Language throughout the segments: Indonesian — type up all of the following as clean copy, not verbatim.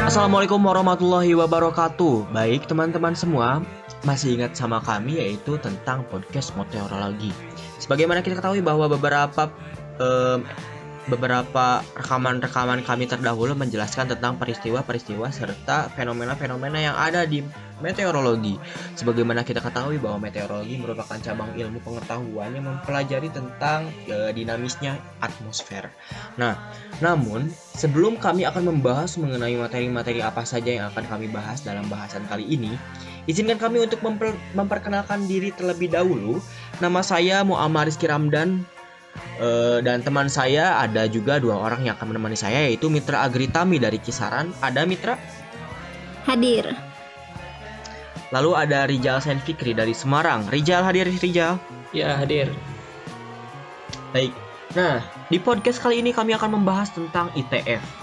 Assalamualaikum warahmatullahi wabarakatuh. Baik teman-teman semua, masih ingat sama kami yaitu tentang podcast meteorologi. Sebagaimana kita ketahui bahwa beberapa rekaman-rekaman kami terdahulu menjelaskan tentang peristiwa-peristiwa serta fenomena-fenomena yang ada di meteorologi. Sebagaimana kita ketahui bahwa meteorologi merupakan cabang ilmu pengetahuan yang mempelajari tentang dinamisnya atmosfer. Nah, namun sebelum kami akan membahas mengenai materi-materi apa saja yang akan kami bahas dalam bahasan kali ini, izinkan kami untuk memperkenalkan diri terlebih dahulu. Nama saya Muhammad Rizky Ramdan, dan teman saya ada juga dua orang yang akan menemani saya, yaitu Mitra Agritami dari Kisaran. Ada Mitra? Hadir. Lalu ada Rizal Sanfikri dari Semarang. Rizal, hadir Rizal? Ya, hadir. Baik. Nah, di podcast kali ini kami akan membahas tentang ETF.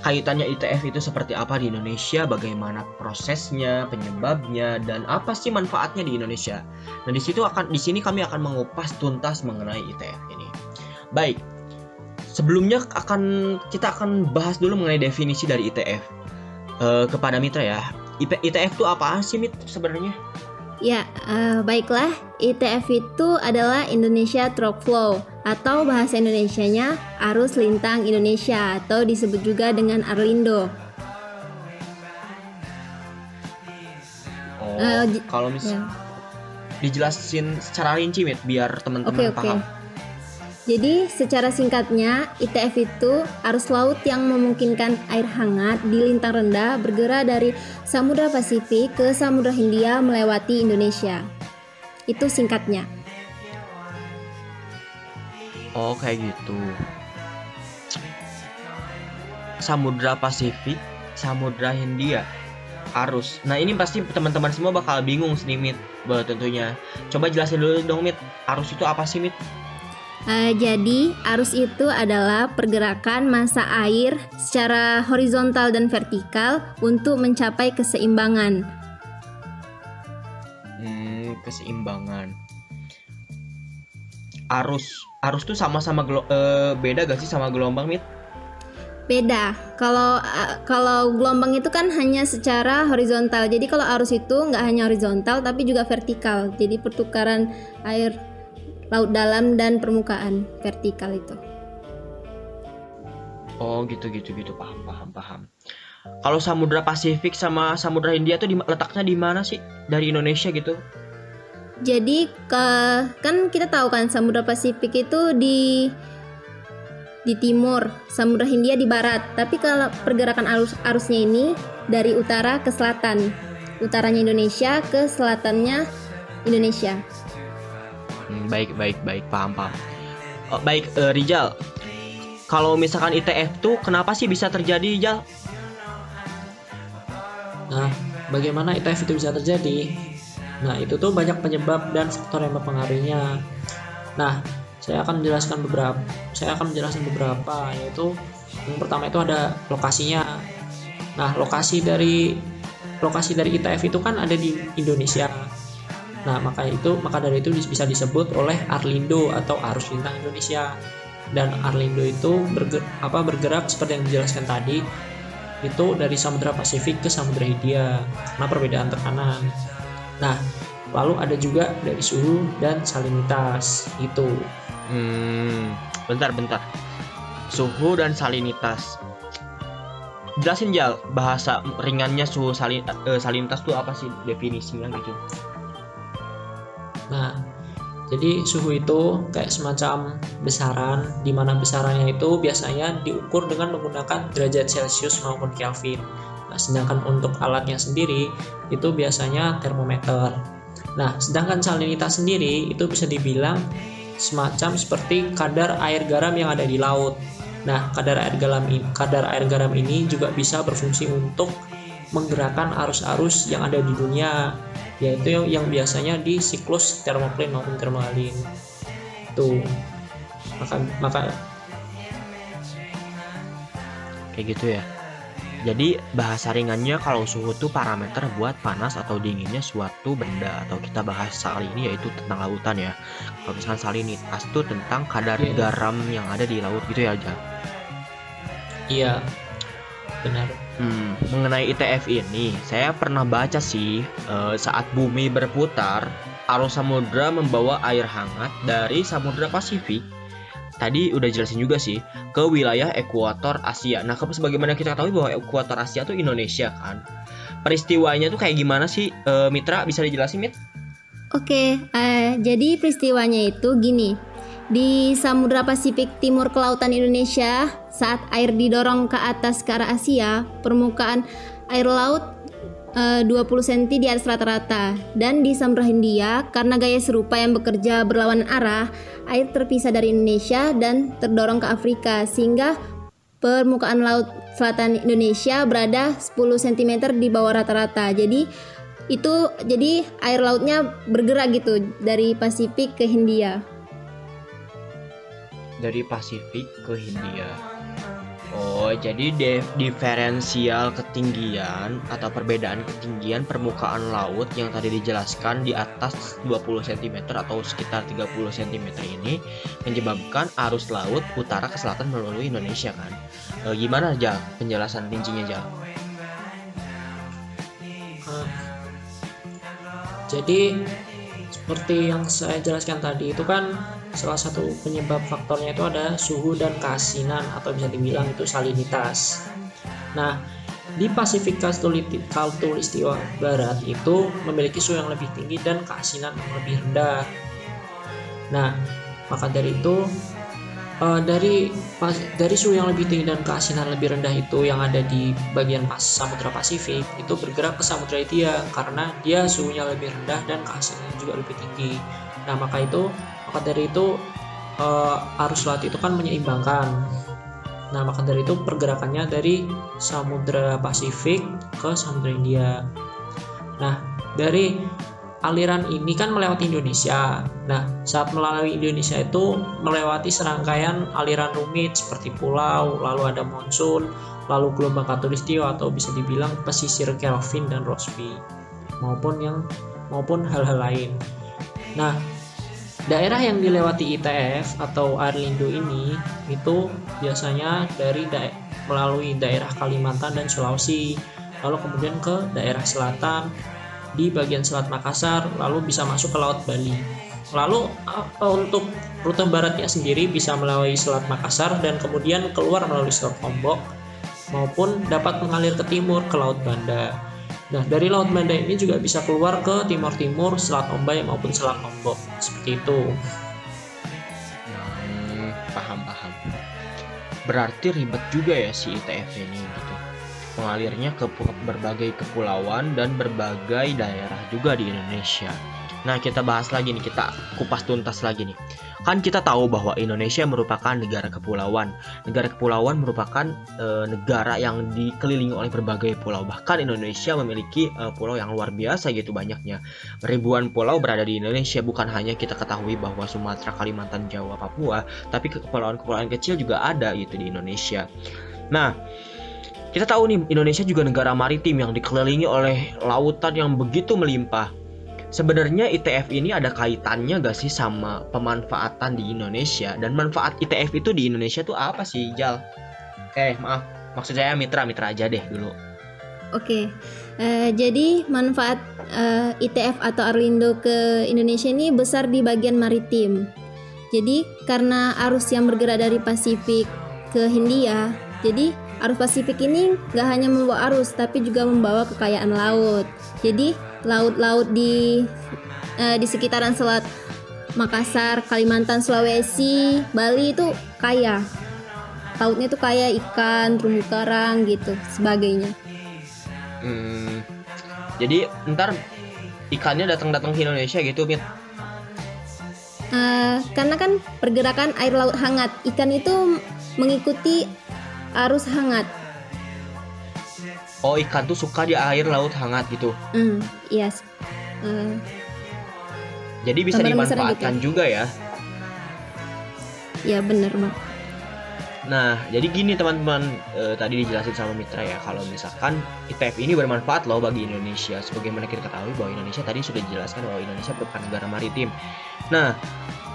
Kaitannya ETF itu seperti apa di Indonesia, bagaimana prosesnya, penyebabnya, dan apa sih manfaatnya di Indonesia. Nah, di sini kami akan mengupas tuntas mengenai ETF ini. Baik, sebelumnya kita akan bahas dulu mengenai definisi dari ETF. Kepada Mitra ya, ETF itu apaan sih Mit sebenarnya? Ya, baiklah. ETF itu adalah Indonesia Throughflow atau bahasa Indonesianya Arus Lintang Indonesia atau disebut juga dengan Arlindo. Kalau misalnya dijelasin secara rinci Mit, biar teman-teman paham. Jadi secara singkatnya ETF itu arus laut yang memungkinkan air hangat di lintang rendah bergerak dari Samudra Pasifik ke Samudra Hindia melewati Indonesia. Itu singkatnya. Oh, kayak gitu. Samudra Pasifik, Samudra Hindia, arus. Nah, ini pasti teman-teman semua bakal bingung sih Mit, tentunya. Coba jelasin dulu dong Mit, arus itu apa sih Mit? Jadi arus itu adalah pergerakan massa air secara horizontal dan vertikal untuk mencapai keseimbangan. Keseimbangan. Arus tuh sama-sama beda gak sih sama gelombang Mit? Beda. Kalau gelombang itu kan hanya secara horizontal. Jadi kalau arus itu nggak hanya horizontal tapi juga vertikal. Jadi pertukaran air laut dalam dan permukaan vertikal itu. Oh, gitu paham. Kalau Samudra Pasifik sama Samudra Hindia tuh letaknya di mana sih dari Indonesia gitu? Jadi kan kita tahu kan Samudra Pasifik itu di timur, Samudra Hindia di barat. Tapi kalau pergerakan arusnya ini dari utara ke selatan, utaranya Indonesia ke selatannya Indonesia. Baik, paham. Rizal, kalau misalkan ETF tuh kenapa sih bisa terjadi, Rizal? Nah, bagaimana ETF itu bisa terjadi? Nah, itu tuh banyak penyebab dan faktor yang mempengaruhinya. Nah, saya akan menjelaskan beberapa, yaitu yang pertama itu ada lokasinya. Nah, lokasi dari ETF itu kan ada di Indonesia. Nah, maka dari itu bisa disebut oleh Arlindo atau Arus Lintang Indonesia. Dan Arlindo itu bergerak seperti yang dijelaskan tadi, itu dari Samudra Pasifik ke Samudra Hindia karena perbedaan tekanan. Nah, lalu ada juga dari suhu dan salinitas itu. Bentar. Suhu dan salinitas. Jelasin Jal, bahasa ringannya suhu salinitas itu apa sih definisinya gitu? Nah, jadi suhu itu kayak semacam besaran, di mana besarannya itu biasanya diukur dengan menggunakan derajat Celsius maupun Kelvin. Nah, sedangkan untuk alatnya sendiri itu biasanya termometer. Nah, sedangkan salinitas sendiri itu bisa dibilang semacam seperti kadar air garam yang ada di laut. Nah, kadar air garam ini juga bisa berfungsi untuk menggerakkan arus-arus yang ada di dunia, yaitu yang biasanya di siklus termoplin maupun termalin. Tuh. Maka kayak gitu ya. Jadi bahasa ringannya kalau suhu itu parameter buat panas atau dinginnya suatu benda, atau kita bahas saat ini yaitu tentang lautan ya. Kalau misalnya salinitas itu tentang kadar garam yang ada di laut gitu ya aja. Iya benar. Mengenai ETF ini saya pernah baca sih, saat bumi berputar arus samudra membawa air hangat dari samudra Pasifik, tadi udah jelasin juga sih, ke wilayah ekuator Asia. Nah, sebagaimana kita ketahui bahwa ekuator Asia tuh Indonesia kan. Peristiwanya tuh kayak gimana sih, Mitra? Bisa dijelasin, Mit? Oke, jadi peristiwanya itu gini. Di Samudra Pasifik Timur Kelautan Indonesia, saat air didorong ke atas ke arah Asia, permukaan air laut 20 cm di atas rata-rata. Dan di Samudra Hindia, karena gaya serupa yang bekerja berlawanan arah, air terpisah dari Indonesia dan terdorong ke Afrika, sehingga permukaan laut selatan Indonesia berada 10 cm di bawah rata-rata. Jadi air lautnya bergerak gitu dari Pasifik ke Hindia. Dari Pasifik ke Hindia. Oh, jadi diferensial ketinggian atau perbedaan ketinggian permukaan laut yang tadi dijelaskan di atas 20 cm atau sekitar 30 cm ini menyebabkan arus laut utara ke selatan melalui Indonesia kan. Gimana aja penjelasan rincinya aja? Jadi seperti yang saya jelaskan tadi itu kan, salah satu penyebab faktornya itu ada suhu dan keasinan atau bisa dibilang itu salinitas. Nah, di Pasifik Khatulistiwa Barat itu memiliki suhu yang lebih tinggi dan keasinan yang lebih rendah. Nah, maka dari itu dari suhu yang lebih tinggi dan keasinan lebih rendah itu yang ada di bagian Samudra Pasifik itu bergerak ke Samudra Hindia karena dia suhunya lebih rendah dan keasinannya juga lebih tinggi. Nah, maka dari itu arus laut itu kan menyeimbangkan. Nah, maka dari itu pergerakannya dari Samudra Pasifik ke Samudra Hindia. Nah, dari aliran ini kan melewati Indonesia. Nah, saat melalui Indonesia itu melewati serangkaian aliran rumit seperti pulau, lalu ada monsun, lalu gelombang khatulistiwa atau bisa dibilang pesisir Kelvin dan Rossby maupun hal-hal lain. Nah, daerah yang dilewati ETF atau Arlindo ini itu biasanya melalui daerah Kalimantan dan Sulawesi, lalu kemudian ke daerah selatan di bagian selat Makassar, lalu bisa masuk ke Laut Bali. Lalu untuk rute baratnya sendiri bisa melalui selat Makassar dan kemudian keluar melalui selat Lombok maupun dapat mengalir ke timur ke Laut Banda. Nah, dari Laut Banda ini juga bisa keluar ke timur-timur, Selat Ombai maupun Selat Lombok, seperti itu. Paham. Berarti ribet juga ya si ETF ini gitu. Mengalirnya ke berbagai kepulauan dan berbagai daerah juga di Indonesia. Nah, kita bahas lagi nih, kita kupas tuntas lagi nih. Kan kita tahu bahwa Indonesia merupakan negara kepulauan. Negara kepulauan merupakan negara yang dikelilingi oleh berbagai pulau. Bahkan Indonesia memiliki pulau yang luar biasa gitu banyaknya. Ribuan pulau berada di Indonesia, bukan hanya kita ketahui bahwa Sumatera, Kalimantan, Jawa, Papua, tapi kepulauan-kepulauan kecil juga ada gitu di Indonesia. Nah, kita tahu nih Indonesia juga negara maritim yang dikelilingi oleh lautan yang begitu melimpah. Sebenarnya ETF ini ada kaitannya gak sih sama pemanfaatan di Indonesia? Dan manfaat ETF itu di Indonesia tuh apa sih, Jal? Maksud saya Mitra aja deh dulu. Oke, jadi manfaat ETF atau Arlindo ke Indonesia ini besar di bagian maritim. Jadi karena arus yang bergerak dari Pasifik ke Hindia, jadi arus Pasifik ini gak hanya membawa arus tapi juga membawa kekayaan laut. Jadi laut-laut di sekitaran Selat Makassar, Kalimantan, Sulawesi, Bali itu kaya. Lautnya itu kaya ikan, terumbu karang gitu, sebagainya. Jadi ntar ikannya datang-datang ke Indonesia gitu, Mit? Karena kan pergerakan air laut hangat, ikan itu mengikuti arus hangat. Oh, ikan tuh suka di air laut hangat gitu. Yes. Jadi bisa dimanfaatkan gitu juga ya? Ya benar, Mak. Nah, jadi gini teman-teman, tadi dijelasin sama Mitra ya, kalau misalkan ETF ini bermanfaat loh bagi Indonesia. Sebagaimana kita ketahui bahwa Indonesia tadi sudah dijelaskan bahwa Indonesia merupakan negara maritim. Nah,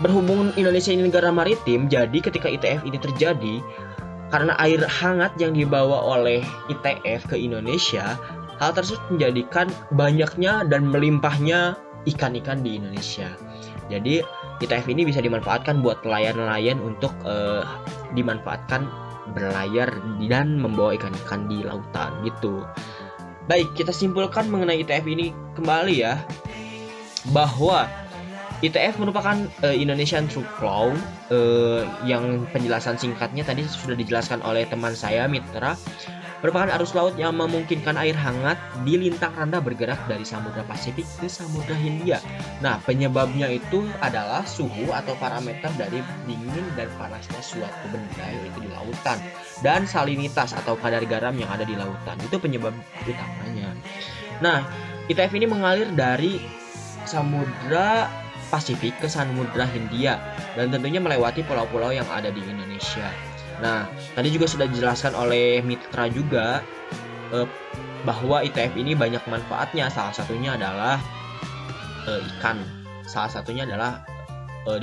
berhubung Indonesia ini negara maritim, jadi ketika ETF ini terjadi, karena air hangat yang dibawa oleh ETF ke Indonesia, hal tersebut menjadikan banyaknya dan melimpahnya ikan-ikan di Indonesia. Jadi ETF ini bisa dimanfaatkan buat nelayan-nelayan untuk dimanfaatkan berlayar dan membawa ikan-ikan di lautan gitu. Baik, kita simpulkan mengenai ETF ini kembali ya, bahwa ETF merupakan Indonesian Throughflow, yang penjelasan singkatnya tadi sudah dijelaskan oleh teman saya Mitra. Merupakan arus laut yang memungkinkan air hangat di lintang rendah bergerak dari Samudra Pasifik ke Samudra Hindia. Nah, penyebabnya itu adalah suhu atau parameter dari dingin dan panasnya suatu benda yaitu di lautan, dan salinitas atau kadar garam yang ada di lautan. Itu penyebab utamanya. Nah, ETF ini mengalir dari Samudra Pasifik ke Samudra Hindia dan tentunya melewati pulau-pulau yang ada di Indonesia. Nah, tadi juga sudah dijelaskan oleh Mitra juga bahwa ETF ini banyak manfaatnya. Salah satunya adalah ikan. Salah satunya adalah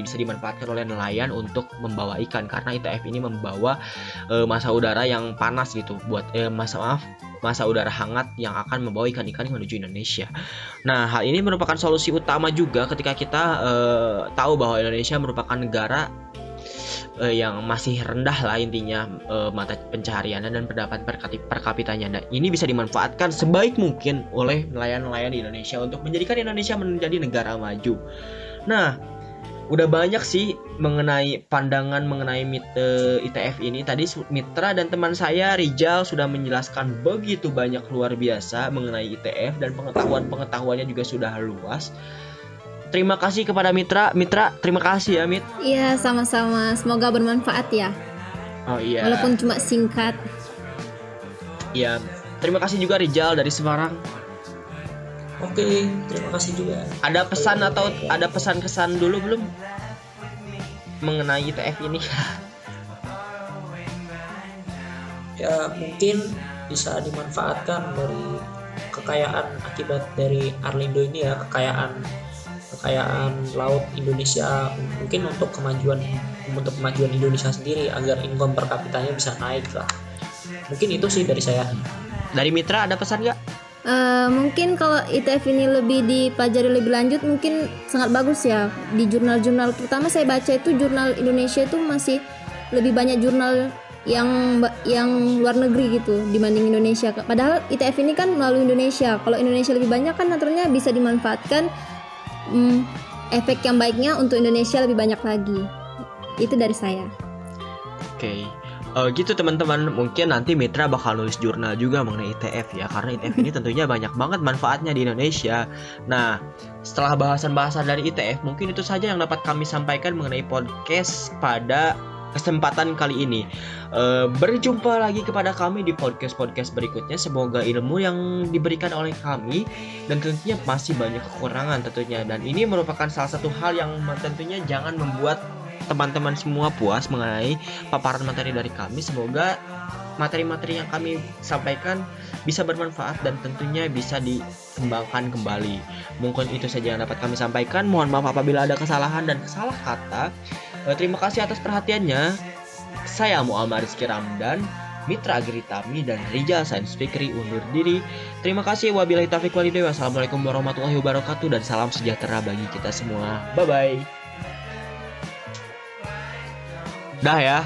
bisa dimanfaatkan oleh nelayan untuk membawa ikan, karena ETF ini membawa massa udara yang panas gitu, buat massa udara hangat yang akan membawa ikan-ikan menuju Indonesia. Nah, hal ini merupakan solusi utama juga ketika kita tahu bahwa Indonesia merupakan negara yang masih rendah lah intinya mata pencahariannya dan pendapatan per kapitanya. Nah, ini bisa dimanfaatkan sebaik mungkin oleh nelayan-nelayan di Indonesia untuk menjadikan Indonesia menjadi negara maju. Nah, udah banyak sih mengenai pandangan mengenai ETF ini. Tadi Mitra dan teman saya Rizal sudah menjelaskan begitu banyak luar biasa mengenai ETF, dan pengetahuannya juga sudah luas. Terima kasih kepada Mitra. Mitra, terima kasih ya, Mit. Iya, sama-sama. Semoga bermanfaat ya. Oh iya. Walaupun cuma singkat. Iya. Terima kasih juga Rizal dari Semarang. Oke, terima kasih juga. Ada pesan atau ada pesan kesan dulu belum mengenai ETF ini? Ya, mungkin bisa dimanfaatkan dari kekayaan akibat dari Arlindo ini ya, kekayaan laut Indonesia, mungkin untuk kemajuan Indonesia sendiri agar income per kapitanya bisa naik lah. Mungkin itu sih dari saya. Dari Mitra ada pesan nggak? Mungkin kalau ETF ini lebih dipelajari lebih lanjut mungkin sangat bagus ya. Di jurnal-jurnal terutama saya baca itu jurnal Indonesia itu masih lebih banyak jurnal yang luar negeri gitu dibanding Indonesia. Padahal ETF ini kan melalui Indonesia. Kalau Indonesia lebih banyak kan naturalnya bisa dimanfaatkan. Efek yang baiknya untuk Indonesia lebih banyak lagi. Itu dari saya. Oke. Gitu teman-teman, mungkin nanti Mitra bakal nulis jurnal juga mengenai ETF ya, karena ETF ini tentunya banyak banget manfaatnya di Indonesia. Nah, setelah bahasan-bahasan dari ETF, mungkin itu saja yang dapat kami sampaikan mengenai podcast pada kesempatan kali ini. Berjumpa lagi kepada kami di podcast-podcast berikutnya. Semoga ilmu yang diberikan oleh kami, dan tentunya masih banyak kekurangan tentunya, dan ini merupakan salah satu hal yang tentunya jangan membuat teman-teman semua puas mengenai paparan materi dari kami. Semoga materi-materi yang kami sampaikan bisa bermanfaat dan tentunya bisa dikembangkan kembali. Mungkin itu saja yang dapat kami sampaikan. Mohon maaf apabila ada kesalahan dan salah kata. Terima kasih atas perhatiannya. Saya Muhammad Rizky Ramdan, Mitra Agritami, dan Rizal Sanfikri undur diri. Terima kasih. Wabillahi taufiq walhidayah. Wassalamualaikum warahmatullahi wabarakatuh, dan salam sejahtera bagi kita semua. Bye-bye. Dah ya.